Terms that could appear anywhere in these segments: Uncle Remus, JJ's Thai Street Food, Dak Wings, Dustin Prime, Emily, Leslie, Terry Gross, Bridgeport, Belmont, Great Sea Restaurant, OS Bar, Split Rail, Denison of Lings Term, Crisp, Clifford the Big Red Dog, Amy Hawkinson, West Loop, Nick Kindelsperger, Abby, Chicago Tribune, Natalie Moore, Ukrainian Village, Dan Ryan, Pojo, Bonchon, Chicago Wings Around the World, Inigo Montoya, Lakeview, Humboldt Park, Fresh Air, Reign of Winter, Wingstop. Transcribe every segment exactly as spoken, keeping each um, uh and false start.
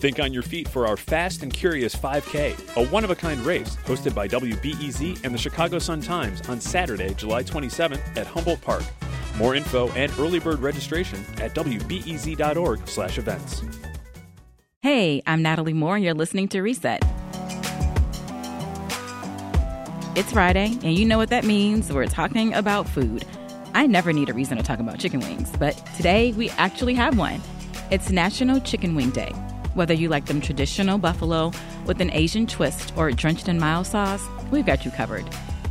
Think on your feet for our Fast and Curious five K, a one-of-a-kind race hosted by W B E Z and the Chicago Sun-Times on Saturday, July twenty-seventh at Humboldt Park. More info and early bird registration at W B E Z dot org slash events. Hey, I'm Natalie Moore, and you're listening to Reset. It's Friday, and you know what that means. We're talking about food. I never need a reason to talk about chicken wings, but today we actually have one. It's National Chicken Wing Day. Whether you like them traditional buffalo with an Asian twist or drenched in mild sauce, we've got you covered.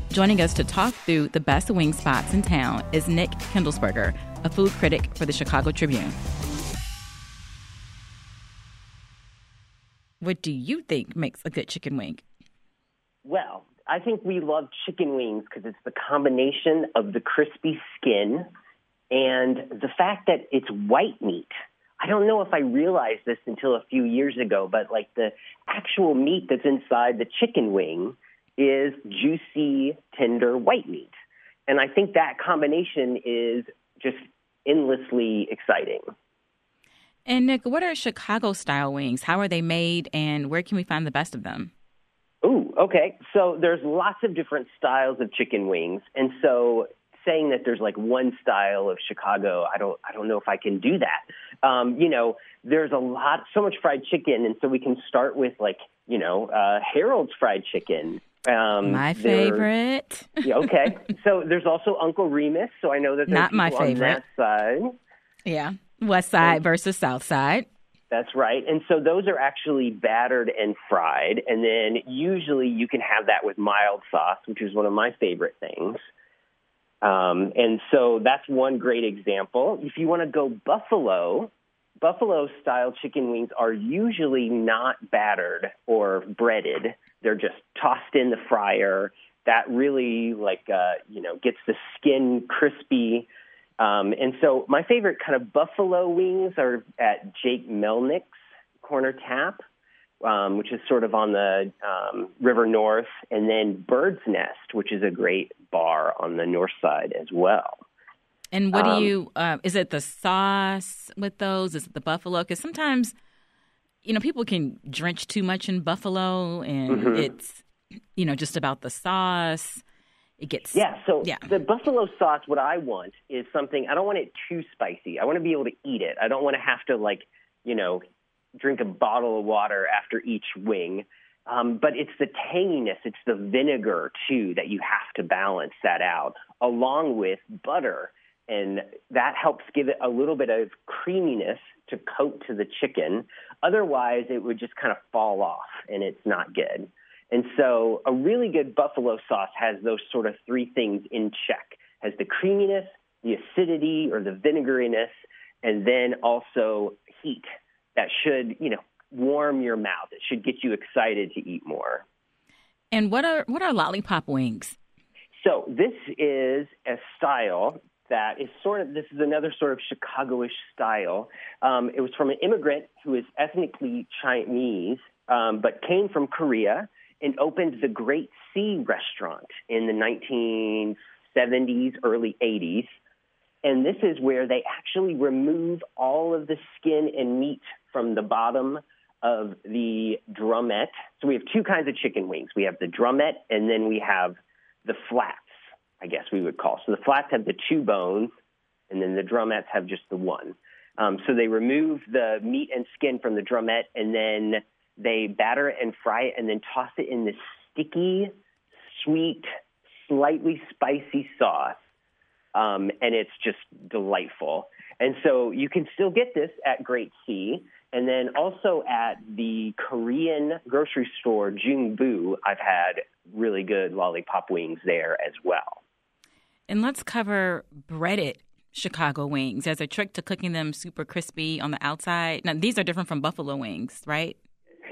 Joining us to talk through the best wing spots in town is Nick Kindelsperger, a food critic for the Chicago Tribune. What do you think makes a good chicken wing? Well, I think we love chicken wings because it's the combination of the crispy skin and the fact that it's white meat. I don't know if I realized this until a few years ago, but like the actual meat that's inside the chicken wing is juicy, tender white meat. And I think that combination is just endlessly exciting. And Nick, what are Chicago-style wings? How are they made, and where can we find the best of them? Ooh, okay. So there's lots of different styles of chicken wings. And so saying that there's like one style of Chicago, I don't I don't know if I can do that. Um, you know, there's a lot, so much fried chicken. And so we can start with like, you know, uh, Harold's fried chicken. Um, my favorite. Yeah, okay. So there's also Uncle Remus. So I know that there's not my favorite on that side. Yeah. West side and, versus South side. That's right. And so those are actually battered and fried. And then usually you can have that with mild sauce, which is one of my favorite things. Um, and so that's one great example. If you want to go buffalo, buffalo-style chicken wings are usually not battered or breaded. They're just tossed in the fryer. That really, like, uh, you know, gets the skin crispy. Um, and so my favorite kind of buffalo wings are at Jake Melnick's Corner Tap, um, which is sort of on the um, River North, and then Bird's Nest, which is a great bar on the north side as well. And what do um, you, uh, is it the sauce with those? Is it the buffalo? Because sometimes, you know, people can drench too much in buffalo, and mm-hmm. it's, you know, just about the sauce. It gets, yeah, so yeah. The buffalo sauce, what I want is something, I don't want it too spicy. I want to be able to eat it. I don't want to have to, like, you know, drink a bottle of water after each wing. Um, but it's the tanginess, it's the vinegar, too, that you have to balance that out, along with butter. And that helps give it a little bit of creaminess to coat to the chicken. Otherwise, it would just kind of fall off, and it's not good. And so a really good buffalo sauce has those sort of three things in check. Has the creaminess, the acidity, or the vinegariness, and then also heat. That should, you know, warm your mouth. It should get you excited to eat more. And what are what are lollipop wings? So this is a style that is sort of, this is another sort of Chicago-ish style. Um, it was from an immigrant who is ethnically Chinese, um, but came from Korea and opened the Great Sea Restaurant in the nineteen seventies, early eighties. And this is where they actually remove all of the skin and meat from the bottom of the drumette. So we have two kinds of chicken wings. We have the drumette, and then we have the flats, I guess we would call. So the flats have the two bones, and then the drumettes have just the one. Um, so they remove the meat and skin from the drumette, and then they batter it and fry it, and then toss it in this sticky, sweet, slightly spicy sauce. Um, and it's just delightful. And so you can still get this at Great Sea. And then also at the Korean grocery store, Jung Boo, I've had really good lollipop wings there as well. And let's cover breaded Chicago wings. There's a trick to cooking them super crispy on the outside. Now, these are different from buffalo wings, right?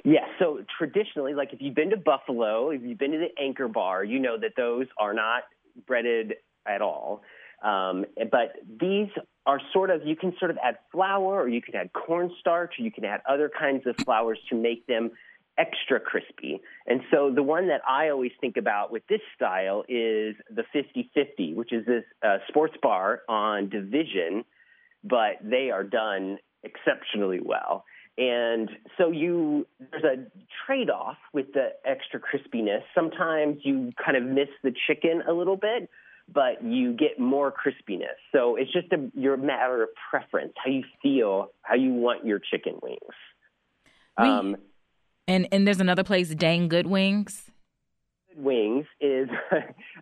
Yes. Yeah, so traditionally, like if you've been to Buffalo, if you've been to the Anchor Bar, you know that those are not breaded at all. Um, but these are sort of, you can sort of add flour, or you can add cornstarch, or you can add other kinds of flours to make them extra crispy. And so the one that I always think about with this style is the fifty fifty, which is this uh, sports bar on Division, but they are done exceptionally well. And so you, there's a trade-off with the extra crispiness. Sometimes you kind of miss the chicken a little bit, but you get more crispiness. So it's just a, your matter of preference, how you feel, how you want your chicken wings. Um, and and there's another place, Dang Good Wings. Good Wings is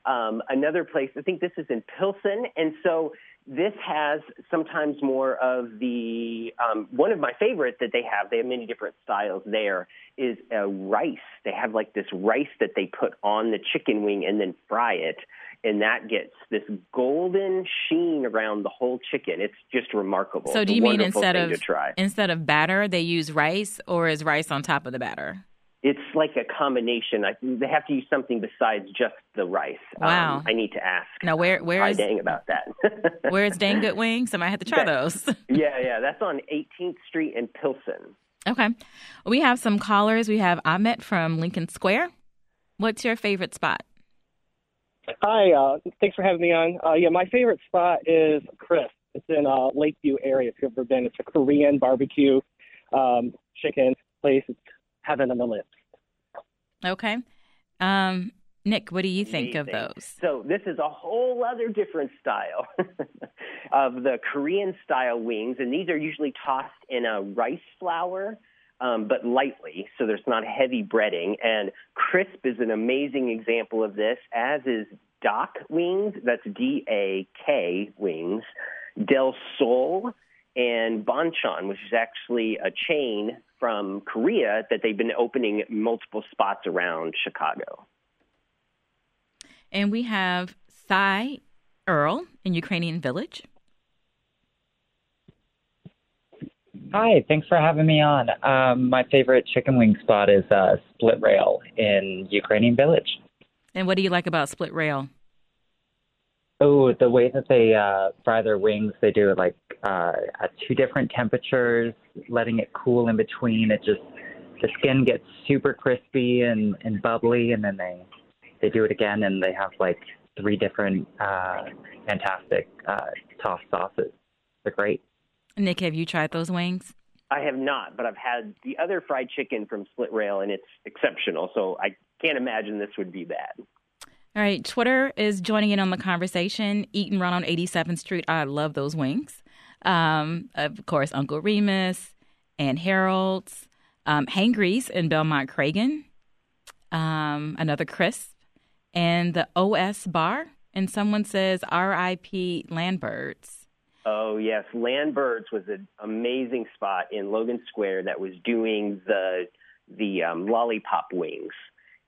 um, another place. I think this is in Pilsen, and so this has sometimes more of the, um, one of my favorites that they have, they have many different styles there, is a rice. They have like this rice that they put on the chicken wing and then fry it, and that gets this golden sheen around the whole chicken. It's just remarkable. So do you mean instead of instead of batter, they use rice, or is rice on top of the batter? It's like a combination. I, they have to use something besides just the rice. Wow. Um, I need to ask. Now, where, where is, Dang about that. Where's Dang Good Wings? I might have to try that, those. yeah, yeah. That's on eighteenth Street in Pilsen. Okay. We have some callers. We have Ahmet from Lincoln Square. What's your favorite spot? Hi. Uh, thanks for having me on. Uh, yeah, my favorite spot is Crisp. It's in uh, Lakeview area, if you've ever been. It's a Korean barbecue um, chicken place. It's heaven on the list. Okay. Um, Nick, what do you think Amazing. Of those? So this is a whole other different style of the Korean style wings, and these are usually tossed in a rice flour, um, but lightly, so there's not heavy breading. And Crisp is an amazing example of this, as is Dak Wings, that's D A K Wings, Del Sol, and Bonchon, which is actually a chain from Korea that they've been opening multiple spots around Chicago. And we have Cy Earl in Ukrainian Village. Hi, thanks for having me on. Um, my favorite chicken wing spot is uh, Split Rail in Ukrainian Village. And what do you like about Split Rail? Oh, the way that they uh, fry their wings, they do it like uh, at two different temperatures, letting it cool in between. It just, the skin gets super crispy and, and bubbly, and then they, they do it again, and they have like three different uh, fantastic uh, tossed sauces. They're great. Nick, have you tried those wings? I have not, but I've had the other fried chicken from Split Rail, and it's exceptional, so I can't imagine this would be bad. All right, Twitter is joining in on the conversation. Eat and Run on eighty-seventh Street. I love those wings. Um, of course, Uncle Remus and Harold's. Um, Hangries in Belmont Cragen. Um, another Crisp. And the O S Bar. And someone says R I P Land Birds. Oh, yes. Land Birds was an amazing spot in Logan Square that was doing the, the um, lollipop wings.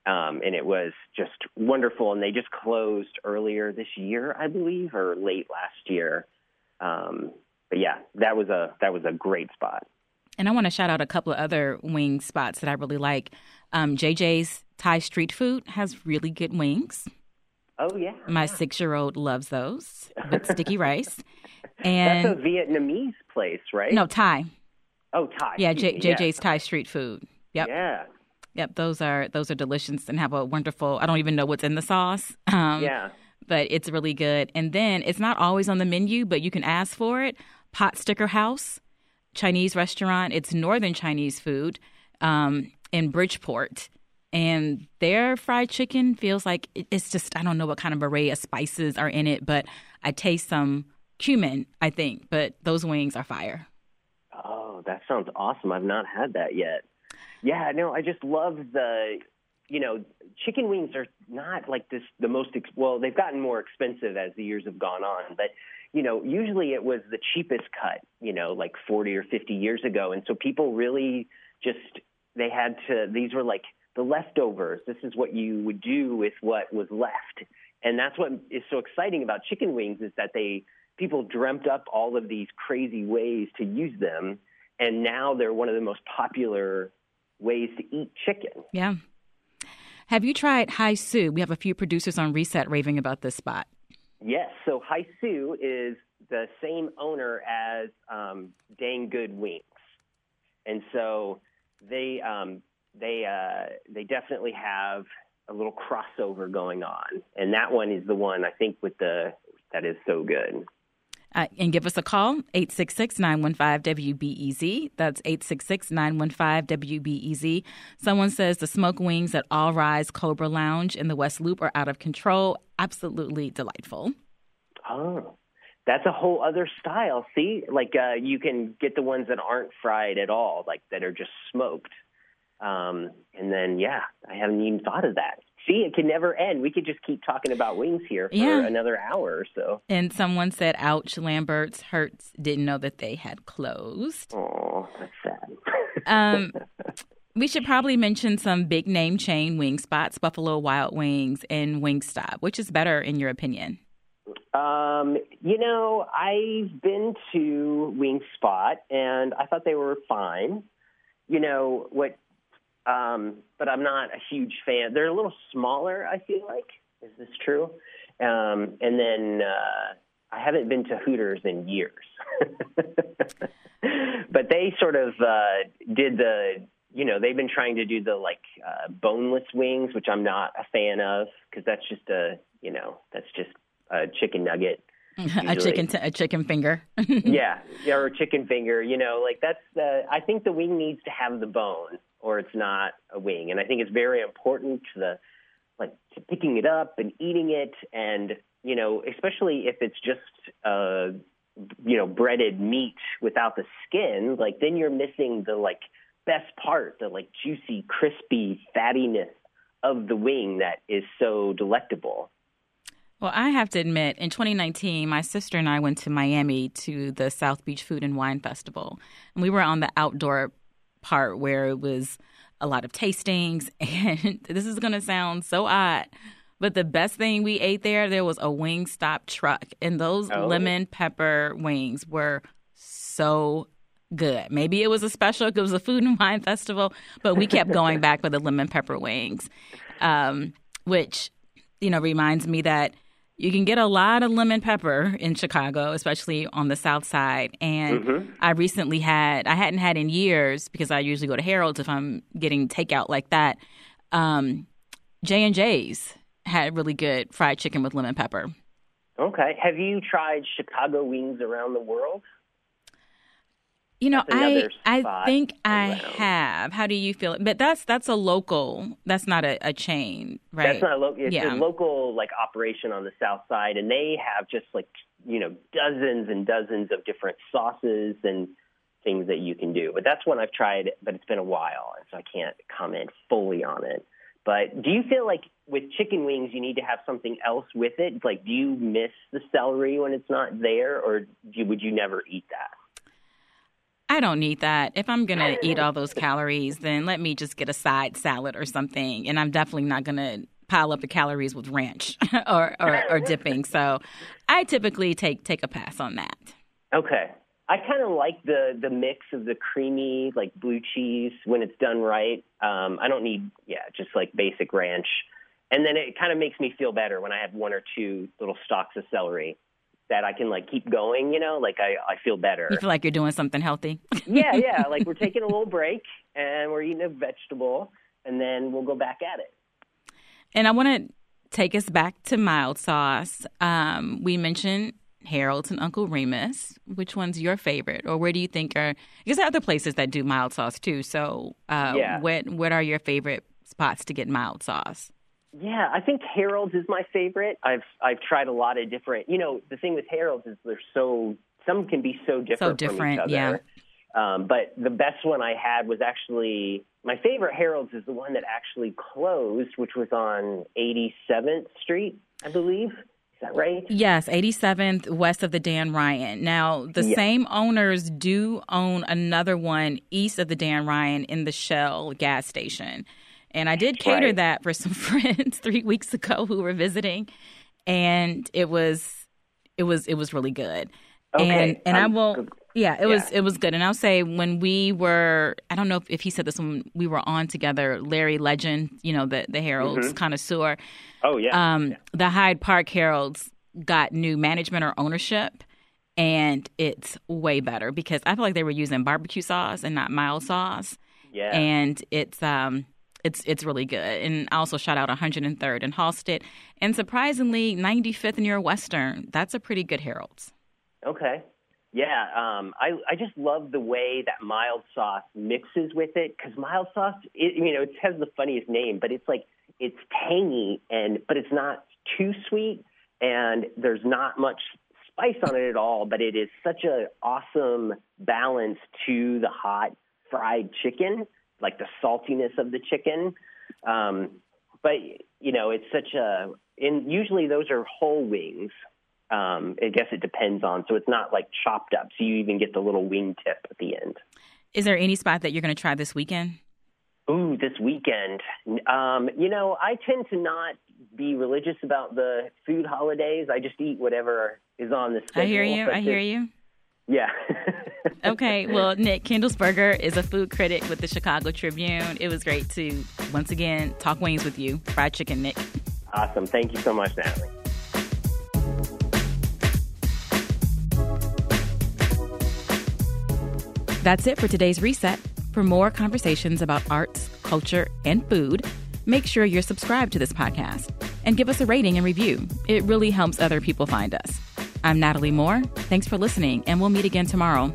Um, and it was just wonderful. And they just closed earlier this year, I believe, or late last year. Um, but yeah, that was a that was a great spot. And I want to shout out a couple of other wing spots that I really like. Um, J J's Thai Street Food has really good wings. Oh, yeah. My six-year-old loves those with sticky rice. And that's a Vietnamese place, right? No, Thai. Oh, Thai. Yeah, J- yeah. J J's Thai Street Food. Yep. Yeah. Yep, those are those are delicious and have a wonderful, I don't even know what's in the sauce. Um, yeah. But it's really good. And then it's not always on the menu, but you can ask for it. Pot Sticker House, Chinese restaurant. It's northern Chinese food um, in Bridgeport. And their fried chicken feels like it's just, I don't know what kind of array of spices are in it, but I taste some cumin, I think. But those wings are fire. Oh, that sounds awesome. I've not had that yet. Yeah, no, I just love the, you know, chicken wings are not like this, the most, ex- well, they've gotten more expensive as the years have gone on. But, you know, usually it was the cheapest cut, you know, like forty or fifty years ago. And so people really just, they had to, these were like the leftovers. This is what you would do with what was left. And that's what is so exciting about chicken wings is that they, people dreamt up all of these crazy ways to use them. And now they're one of the most popular ways to eat. eat chicken. Yeah. Have you tried Hi Sue? We have a few producers on Reset raving about this spot. Yes. So Hi Sue is the same owner as um, Dang Good Wings. And so they um, they uh, they definitely have a little crossover going on. And that one is the one, I think, with the that is so good. Uh, and give us a call, eight six six, nine one five, W B E Z. That's eight six six, nine one five, W B E Z. Someone says the smoke wings at All Rise Cobra Lounge in the West Loop are out of control. Absolutely delightful. Oh, that's a whole other style. See, like uh, you can get the ones that aren't fried at all, like that are just smoked. Um, and then, yeah, I haven't even thought of that. See, it can never end. We could just keep talking about wings here for yeah. another hour or so. And someone said, ouch, Land Birds hurts. Didn't know that they had closed. Oh, that's sad. um, we should probably mention some big name chain wing spots, Buffalo Wild Wings and Wingstop. Which is better in your opinion? Um, you know, I've been to Wingspot and I thought they were fine. You know, what... Um, but I'm not a huge fan. They're a little smaller, I feel like. Is this true? Um, and then uh, I haven't been to Hooters in years. But they sort of uh, did the, you know, they've been trying to do the, like, uh, boneless wings, which I'm not a fan of because that's just a, you know, that's just a chicken nugget. a chicken t- a chicken finger. yeah, yeah, or a chicken finger. You know, like that's, uh, I think the wing needs to have the bone, or it's not a wing. And I think it's very important to the, like, to picking it up and eating it. And, you know, especially if it's just, uh, you know, breaded meat without the skin, like, then you're missing the, like, best part, the, like, juicy, crispy fattiness of the wing that is so delectable. Well, I have to admit, in twenty nineteen, my sister and I went to Miami to the South Beach Food and Wine Festival. And we were on the outdoor part where it was a lot of tastings, and this is going to sound so odd, but the best thing we ate there, there was a Wingstop truck, and those oh. lemon pepper wings were so good. Maybe it was a special, it was a food and wine festival, but we kept going back for the lemon pepper wings, um, which, you know, reminds me that you can get a lot of lemon pepper in Chicago, especially on the South Side. And mm-hmm. I recently had, I hadn't had in years because I usually go to Harold's if I'm getting takeout like that. Um, J and J's had really good fried chicken with lemon pepper. Okay. Have you tried Chicago wings around the world? You know, I I think around. I have. How do you feel? But that's that's a local. That's not a, a chain, right? That's not a local. It's yeah. a local, like, operation on the South Side, and they have just, like, you know, dozens and dozens of different sauces and things that you can do. But that's one I've tried, but it's been a while, and so I can't comment fully on it. But do you feel like with chicken wings, you need to have something else with it? Like, do you miss the celery when it's not there, or do, would you never eat that? I don't need that. If I'm going to eat all those calories, then let me just get a side salad or something. And I'm definitely not going to pile up the calories with ranch or, or, or dipping. So I typically take take a pass on that. Okay. I kind of like the, the mix of the creamy, like, blue cheese when it's done right. Um, I don't need, yeah, just, like, basic ranch. And then it kind of makes me feel better when I have one or two little stalks of celery that I can, like, keep going, you know, like I, I feel better. You feel like you're doing something healthy. yeah, yeah, like we're taking a little break and we're eating a vegetable and then we'll go back at it. And I want to take us back to mild sauce. Um, we mentioned Harold's and Uncle Remus. Which one's your favorite, or where do you think are, because there are other places that do mild sauce too. So uh, yeah. what, what are your favorite spots to get mild sauce? Yeah, I think Harold's is my favorite. I've I've tried a lot of different. You know, the thing with Harold's is they're so some can be so different. So different, from each other. yeah. Um, but the best one I had was actually my favorite Harold's is the one that actually closed, which was on eighty-seventh Street, I believe. Is that right? Yes, eighty-seventh, west of the Dan Ryan. Now, the yes. same owners do own another one east of the Dan Ryan in the Shell gas station. And I did cater right. that for some friends three weeks ago who were visiting, and it was, it was, it was really good. Okay. And and um, I won't, Yeah, it yeah. was it was good. And I'll say when we were, I don't know if, if he said this when we were on together, Larry Legend, you know, the, the Harold's mm-hmm. connoisseur. Oh, yeah. Um, yeah. The Hyde Park Harold's got new management or ownership, and it's way better because I feel like they were using barbecue sauce and not mild sauce. Yeah. And it's um it's it's really good. And I also shout out one hundred third and Halsted. And surprisingly, ninety-fifth near Western, that's a pretty good Harold's. Okay. Yeah, um, I, I just love the way that mild sauce mixes with it, because mild sauce, it, you know, it has the funniest name, but it's like, it's tangy, and but it's not too sweet, and there's not much spice on it at all, but it is such an awesome balance to the hot fried chicken, like the saltiness of the chicken. Um, but, you know, it's such a, and usually those are whole wings. Um, I guess it depends on, so it's not like chopped up. So you even get the little wing tip at the end. Is there any spot that you're going to try this weekend? Ooh, this weekend. Um, you know, I tend to not be religious about the food holidays. I just eat whatever is on the schedule. I hear you. I hear you. Yeah. Okay. Well, Nick Kindelsperger is a food critic with the Chicago Tribune. It was great to, once again, talk wings with you. Fried chicken, Nick. Awesome. Thank you so much, Natalie. That's it for today's Reset. For more conversations about arts, culture, and food, make sure you're subscribed to this podcast and give us a rating and review. It really helps other people find us. I'm Natalie Moore. Thanks for listening, and we'll meet again tomorrow.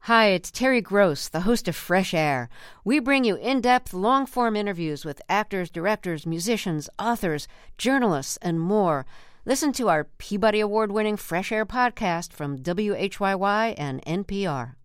Hi, it's Terry Gross, the host of Fresh Air. We bring you in-depth, long-form interviews with actors, directors, musicians, authors, journalists, and more. Listen to our Peabody Award-winning Fresh Air podcast from W H Y Y and N P R.